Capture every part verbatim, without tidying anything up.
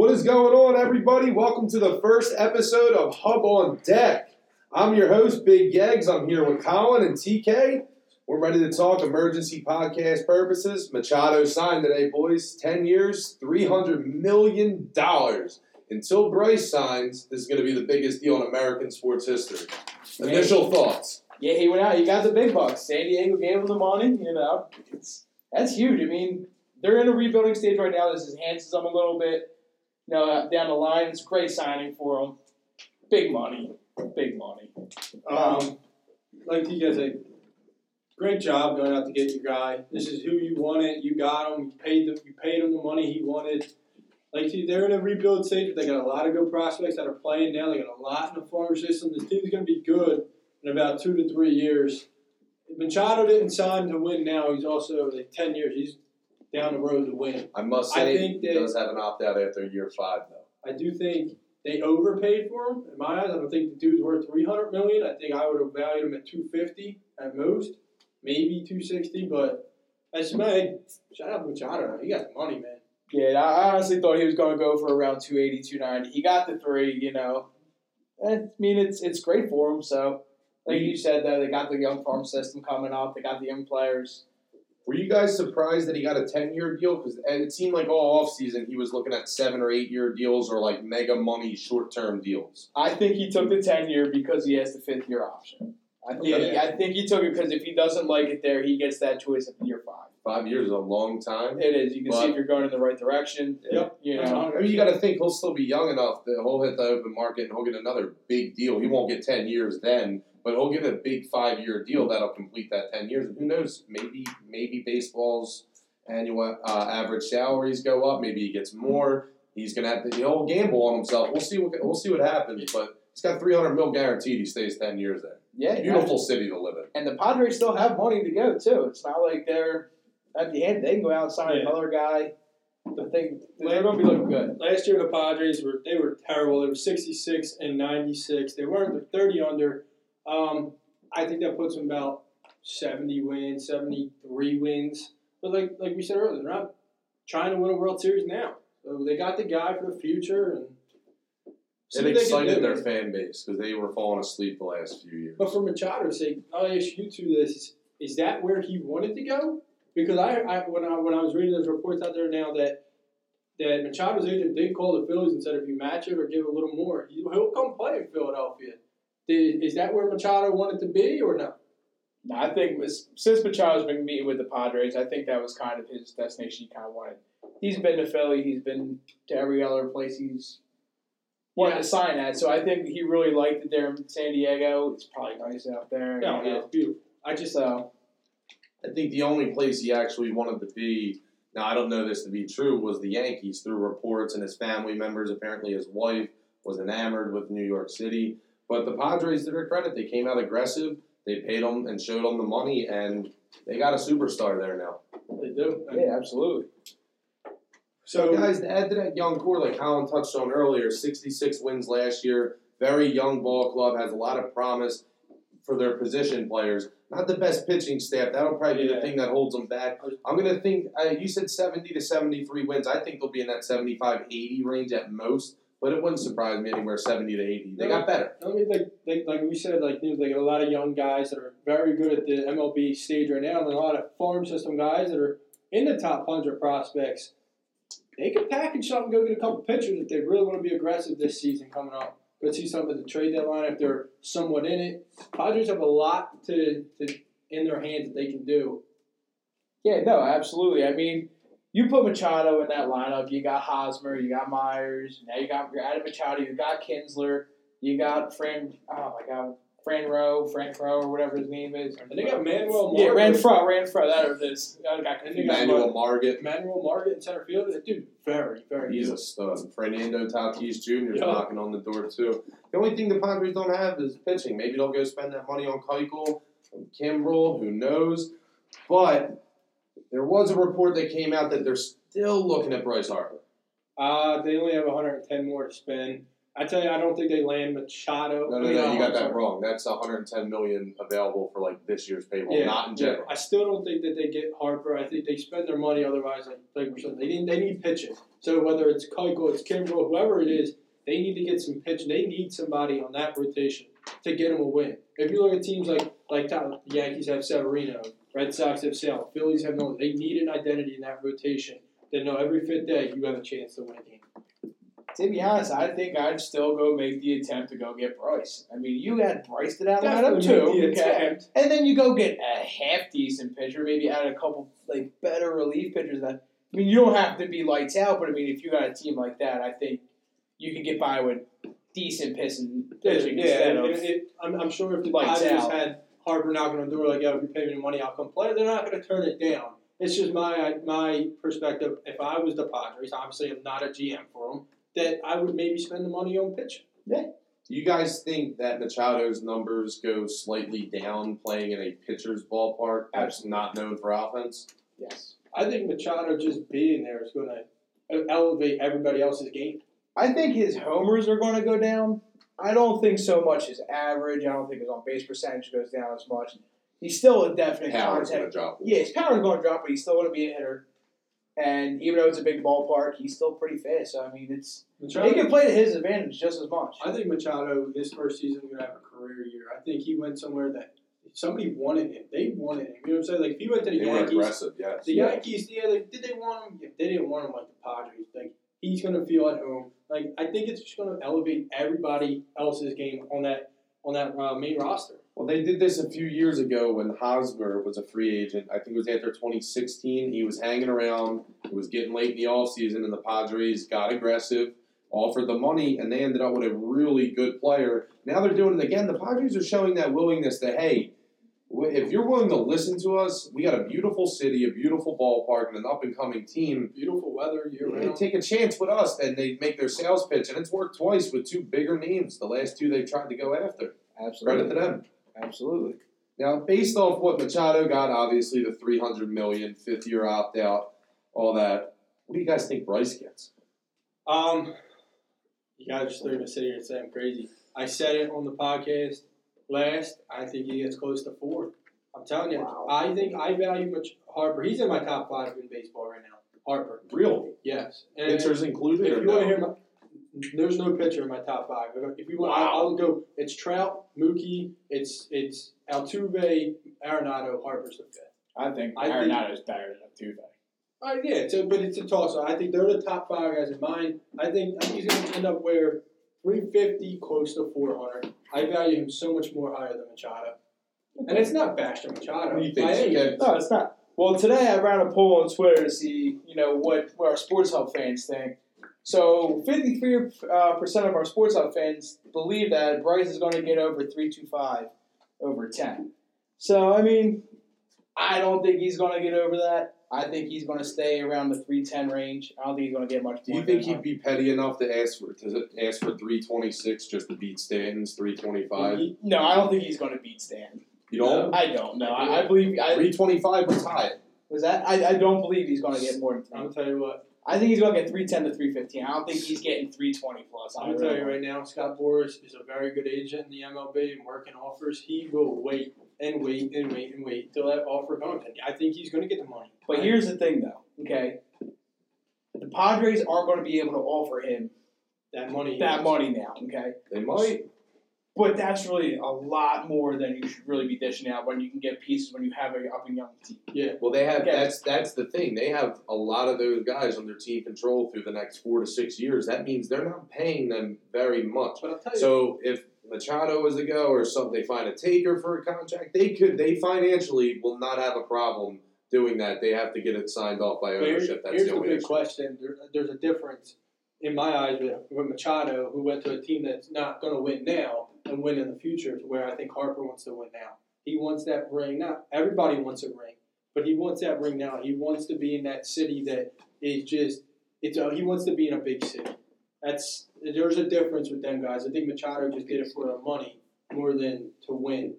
What is going on, everybody? Welcome to the first episode of Hub on Deck. I'm your host, Big Yeggs. I'm here with Colin and T K. We're ready to talk emergency podcast purposes. Machado signed today, boys. ten years, three hundred million dollars. Until Bryce signs, this is going to be the biggest deal in American sports history. Initial thoughts. Yeah, he went out. He got the big bucks. San Diego gave him the money. You know, it's, that's huge. I mean, they're in a rebuilding stage right now. This enhances them a little bit. Now, down the line, it's a great signing for them. Big money. Big money. Um, like you guys say, great job going out to get your guy. This is who you wanted. You got him. You paid them. You paid him the money he wanted. Like, see, they're in a rebuild stage. They got a lot of good prospects that are playing now. They got a lot in the farm system. This team's going to be good in about two to three years. Machado didn't sign to win now. He's also, like, ten years. He's down the road to win. I must say, I think he does have an opt-out after year five, though. I do think they overpaid for him. In my eyes, I don't think the dude's worth three hundred million dollars. I think I would have valued him at two hundred fifty dollars at most, maybe two hundred sixty dollars. But that's my shout out to Machado. He got the money, man. Yeah, I honestly thought he was going to go for around two eighty, two ninety. He got the three, you know. I mean, it's it's great for him. So, like you said, though, they got the young farm system coming up. They got the young players. Were you guys surprised that he got a ten-year deal? Because it seemed like all offseason he was looking at seven- or eight-year deals or, like, mega-money short-term deals. I think he took the ten-year because he has the fifth-year option. I think, yeah. he, I think he took it because if he doesn't like it there, he gets that choice in year five. Five years is a long time. It is. You can but, see if you're going in the right direction. Yep. You know. I mean, you got to think he'll still be young enough that he'll hit the open market and he'll get another big deal. He won't get ten years then, but he'll get a big five-year deal that'll complete that ten years. And who knows? Maybe maybe baseball's annual uh, average salaries go up. Maybe he gets more. He's gonna have to he'll gamble on himself. We'll see what we'll see what happens. But he's got three hundred mil guaranteed. He stays ten years there. Yeah. Beautiful city to live in. And the Padres still have money to go too. It's not like they're at the end. They can go out and sign yeah. another guy. The thing they're going to be looking good. Last year the Padres were they were terrible. They were sixty-six and ninety-six. They weren't thirty under. Um, I think that puts them about seventy wins, seventy-three wins. But like like we said earlier, they're not trying to win a World Series now. So they got the guy for the future and. So it excited their fan base because they were falling asleep the last few years. But for Machado's sake, I'll ask you two this: is that where he wanted to go? Because I, I, when I, when I was reading those reports out there now that that Machado's agent did call the Phillies and said if you match it or give a little more, he'll come play in Philadelphia. Did, is that where Machado wanted to be or no? No, I think was, since Machado's been meeting with the Padres, I think that was kind of his destination. He kind of wanted. He's been to Philly. He's been to every other place. He's wanted to sign that, so I think he really liked it there in San Diego. It's probably nice out there. No, yeah, it's beautiful. I just, uh, I think the only place he actually wanted to be, now I don't know this to be true, was the Yankees through reports and his family members. Apparently his wife was enamored with New York City, but the Padres, to their credit, they came out aggressive. They paid him and showed him the money, and they got a superstar there now. They do. Yeah, absolutely. So, guys, to add to that young core, like Colin touched on earlier, sixty-six wins last year, very young ball club, has a lot of promise for their position players. Not the best pitching staff. That'll probably yeah. be the thing that holds them back. I'm going to think, uh, you said seventy to seventy-three wins. I think they'll be in that seventy-five, eighty range at most, but it wouldn't surprise me anywhere seventy to eighty. They got better. I mean, like, like, like we said, like, there's like a lot of young guys that are very good at the M L B stage right now, and a lot of farm system guys that are in the top one hundred prospects. They could package something, go get a couple pitchers if they really want to be aggressive this season coming up. But see something at the trade deadline if they're somewhat in it. Padres have a lot to, to in their hands that they can do. Yeah, no, absolutely. I mean, you put Machado in that lineup. You got Hosmer. You got Myers. Now you got you're added Machado. You got Kinsler. You got Fran. Oh my God, Renfroe, Renfroe, or whatever his name is. And they got Manuel Margot. Yeah, Renfroe, Renfroe, that was this. I got Manuel Margot. Manuel Margot in center field. That dude, very, very He's good. He's a stud. Fernando Tatis Junior is yeah. knocking on the door, too. The only thing the Padres don't have is pitching. Maybe they'll go spend that money on Keuchel, Kimbrel, who knows. But there was a report that came out that they're still looking at Bryce Harper. Uh, they only have one hundred ten more to spend. I tell you, I don't think they land Machado. No, no, no, no you got that wrong. That's one hundred ten million dollars available for like this year's payroll, yeah, not in general. Yeah. I still don't think that they get Harper. I think they spend their money otherwise. Like, like we said, they need they need pitching. So whether it's Keuchel, it's Kimbrel, whoever it is, they need to get some pitching. They need somebody on that rotation to get them a win. If you look at teams like like the Yankees have Severino, Red Sox have Sale, Phillies have no. They need an identity in that rotation. They know every fifth day you have a chance to win a game. To be honest, I think I'd still go make the attempt to go get Bryce. I mean, you had Bryce to that lineup too, okay? And then you go get a half decent pitcher, maybe add a couple like better relief pitchers. That I mean, you don't have to be lights out, but I mean, if you got a team like that, I think you can get by with decent pitching. Yeah, yeah of it, it, I'm, I'm sure if the Padres had Harper knocking on the door like, "Yo, if you pay me money, I'll come play," they're not going to turn it down. It's just my my perspective. If I was the Padres, obviously I'm not a G M for them, that I would maybe spend the money on pitching. Yeah. Do you guys think that Machado's numbers go slightly down playing in a pitcher's ballpark that's not known for offense? Yes. I think Machado just being there is going to elevate everybody else's game. I think his homers are going to go down. I don't think so much his average. I don't think his on-base percentage goes down as much. He's still a definite power's contact. Drop. Yeah, his power's going to drop, but he's still going to be a hitter. And even though it's a big ballpark, he's still pretty fast. So, I mean, it's Machado, he can play to his advantage just as much. I think Machado, his first season, is going to have a career year. I think he went somewhere that somebody wanted him. They wanted him. You know what I'm saying? Like, if he went to the they Yankees. They were aggressive, yes. The yeah. Yankees, yeah, like, did they want him? Yeah, they didn't want him like the Padres. Like, he's going to feel at home. Like, I think it's just going to elevate everybody else's game on that on that uh, main roster. Well, they did this a few years ago when Hosmer was a free agent. I think it was after twenty sixteen. He was hanging around. It was getting late in the offseason, and the Padres got aggressive, offered the money, and they ended up with a really good player. Now they're doing it again. The Padres are showing that willingness to, hey, if you're willing to listen to us, we got a beautiful city, a beautiful ballpark, and an up-and-coming team. Beautiful weather year-round. They take a chance with us, and they make their sales pitch, and it's worked twice with two bigger names, the last two they've tried to go after. Absolutely. Credit to them. Absolutely. Now, based off what Machado got, obviously the three hundred million, fifth year opt out, all that. What do you guys think Bryce gets? Um, you guys just are gonna sit here and say I'm crazy. I said it on the podcast last. I think he gets close to four. I'm telling you, wow. I think I value much Harper. He's in my top five in baseball right now. Harper, really? Yes. And pitchers included. If or you no? want to hear my, there's no pitcher in my top five. If you want, wow. I'll go. It's Trout, Mookie, it's it's Altuve, Arenado, Harper's the fifth. I think I Arenado's think, better than Altuve. I uh, yeah, so but it's a toss up. I think they're the top five guys in mine. I think I think he's going to end up where three fifty, close to four hundred. I value him so much more higher than Machado, and it's not bashing Machado. What do you think? I think it's, no, it's not. Well, today I ran a poll on Twitter to see you know what, what our Sports Hub fans think. So, fifty-three percent of our Sports Hub fans believe that Bryce is going to get over three twenty-five over ten. So, I mean, I don't think he's going to get over that. I think he's going to stay around the three ten range. I don't think he's going to get much. Do you think he'd be petty enough to ask for to ask for three twenty-six just to beat Stanton's three twenty-five? No, I don't think he's going to beat Stanton. You don't? No, I don't. No, I, I believe I, three twenty-five was high. Was that? I, I don't believe he's going to get more than three. I'll tell you what. I think he's going to get three ten to three fifteen. I don't think he's getting three twenty plus. I'm going to tell you right now, Scott Boras is a very good agent in the M L B and working offers. He will wait and wait and wait and wait till that offer comes. I think he's going to get the money. But here's the thing, though. Okay, the Padres aren't going to be able to offer him that money. That money now. Okay, they might. But that's really a lot more than you should really be dishing out when you can get pieces when you have an up and young team. Yeah, well, they have. Okay. That's that's the thing. They have a lot of those guys under team control through the next four to six years. That means they're not paying them very much. But I'll tell you, so if Machado is to go or something, they find a taker for a contract. They could. They financially will not have a problem doing that. They have to get it signed off by ownership. That's the only big question. There, there's a difference in my eyes with, with Machado, who went to a team that's not going to win now and win in the future, to where I think Harper wants to win now. He wants that ring. Not everybody wants a ring, but he wants that ring now. He wants to be in that city that is just – it's. A, he wants to be in a big city. That's there's a difference with them guys. I think Machado just did it for the money more than to win.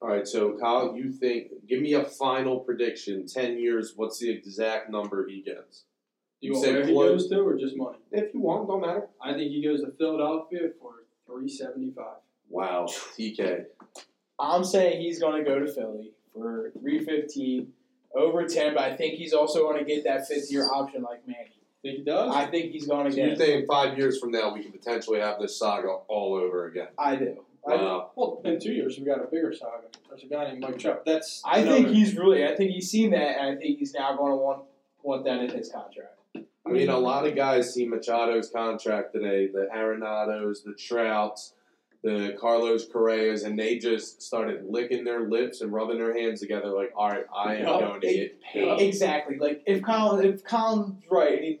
All right, so Kyle, you think – give me a final prediction. Ten years, what's the exact number he gets? You want where he goes to or just money? If you want, don't matter. I think he goes to Philadelphia for three seventy-five. Wow, T K. I'm saying he's going to go to Philly for three fifteen, over ten, but I think he's also going to get that fifth-year option like Manny. Think he does? I think he's going to so get it. You think five years from now we can potentially have this saga all over again? I do. I wow. Well, in two years we got a bigger saga. There's a guy named Mike Trout. That's I another. think he's really. I think he's seen that, and I think he's now going to want want that in his contract. I mean, a lot of guys see Machado's contract today, the Arenados, the Trouts, the Carlos Correas, and they just started licking their lips and rubbing their hands together like, all right, I am no, going to it, get paid. Exactly. Like, if Colin, if Colin's right, and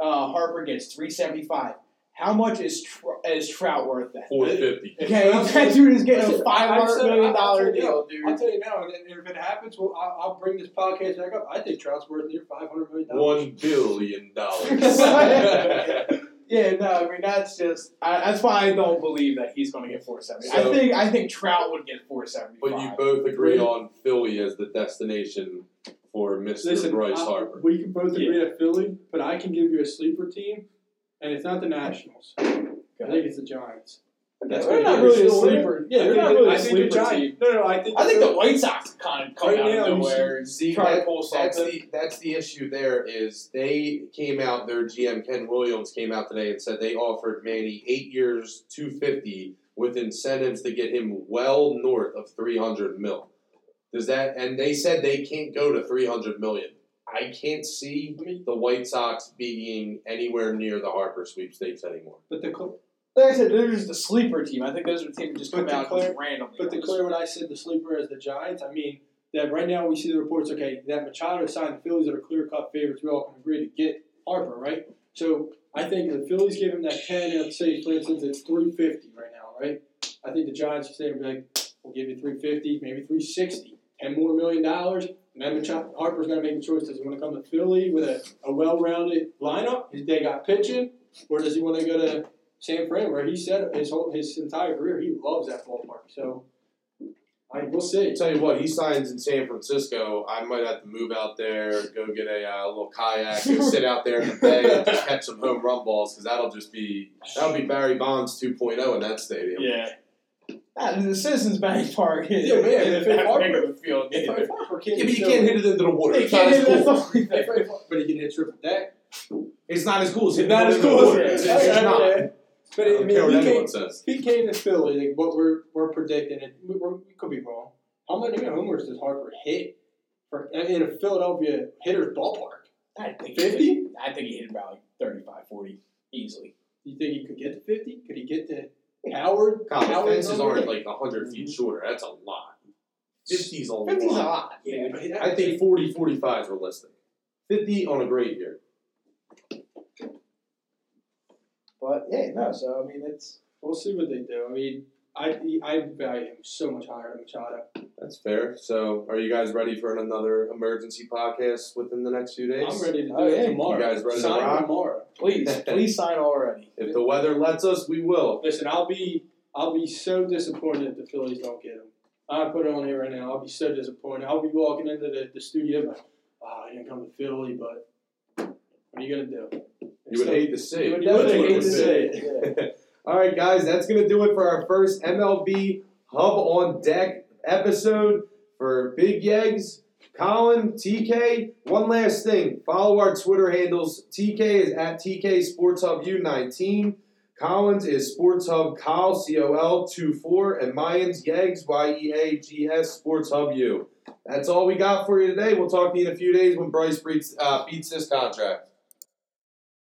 uh, Harper gets three seventy-five, how much is Tr- is Trout worth then? four fifty. Okay, that dude is getting a five hundred million dollars deal, dude. I'll tell you now, and if it happens, well, I'll bring this podcast back up. I think Trout's worth near five hundred million dollars. one billion dollars. Yeah, no, I mean, that's just – that's why I don't believe that he's going to get four seventy. So, I think I think Trout would get four seventy-five. But you both agree really? on Philly as the destination for Mister Listen, Bryce I, Harper. We can both agree yeah. at Philly, but I can give you a sleeper team. And it's not the Nationals. I think it's the Giants. That's they're not really a sleeper. Yeah, they're not really a sleeper team. No, no, I think I think the White Sox kind of come out of nowhere. Try to pull something. That's the issue. There is they came out. Their G M Ken Williams came out today and said they offered Manny eight years, two fifty, with incentives to get him well north of three hundred mil. Does that? And they said they can't go to three hundred million. I can't see the White Sox being anywhere near the Harper sweepstakes anymore. But the cl- like I said, they're just the sleeper team. I think those are the teams that just come out clear, just randomly. But to clear what I said, the sleeper is the Giants. I mean, that right now we see the reports, okay, that Machado signed the Phillies that are clear-cut favorites. We all can agree to get Harper, right? So I think the Phillies give him that ten, and say, for instance, it's three fifty right now, right? I think the Giants would say, like, we'll give you three fifty, maybe three sixty, ten more million dollars. And then Machado, Harper's got to make a choice. Does he want to come to Philly with a, a well-rounded lineup? They got pitching. Or does he want to go to San Fran, where he said his whole his entire career, he loves that ballpark. So, I we'll see. Tell you what, he signs in San Francisco. I might have to move out there, go get a uh, little kayak, and sit out there in the bay and just catch some home run balls, because that'll just be that'll be Barry Bonds two point oh in that stadium. Yeah. Ah, the Citizens Bank Park. Yeah, man. If Harper field, if Harper can't, yeah, but you can't hit it into the water. It's not as cool. But he can hit triple deck. It's not as cool. It's not as cool. It's not. But I mean, he came, he came to Philly. Like what we're we're predicting, and we, we're, we could be wrong. How many homers does Harper hit for, in a Philadelphia hitter's ballpark? I think fifty. I think he hit about like thirty-five, forty easily. You think he could get to fifty? Could he get to? Howard, Howard fences aren't like one hundred feet shorter. That's a lot. fifty's a lot. fifty's a lot. Yeah, I think forty, forty-five is realistic. fifty on a great year. But, yeah, no, so, I mean, it's... We'll see what they do. I mean, I I value him so much higher than Machado. That's fair. So, are you guys ready for another emergency podcast within the next few days? I'm ready to do oh, it yeah. tomorrow. You guys ready sign to rock? Tomorrow. Please, please sign already. If the weather lets us, we will. Listen, I'll be I'll be so disappointed if the Phillies don't get him. I put it on here right now. I'll be so disappointed. I'll be walking into the, the studio like, oh, I didn't come to Philly, but what are you going to do? You it's would still, hate to see You would definitely hate to see it. Yeah. All right, guys, that's going to do it for our first M L B Hub on Deck episode for Big Yeggs, Colin, T K. One last thing, follow our Twitter handles. T K is at T K Sports Hub U nineteen. Collins is Sports Hub Kyle, C O L two four. And Mayans, Yeggs, Y E A G S, Sports Hub U. That's all we got for you today. We'll talk to you in a few days when Bryce beats, uh, beats this contract.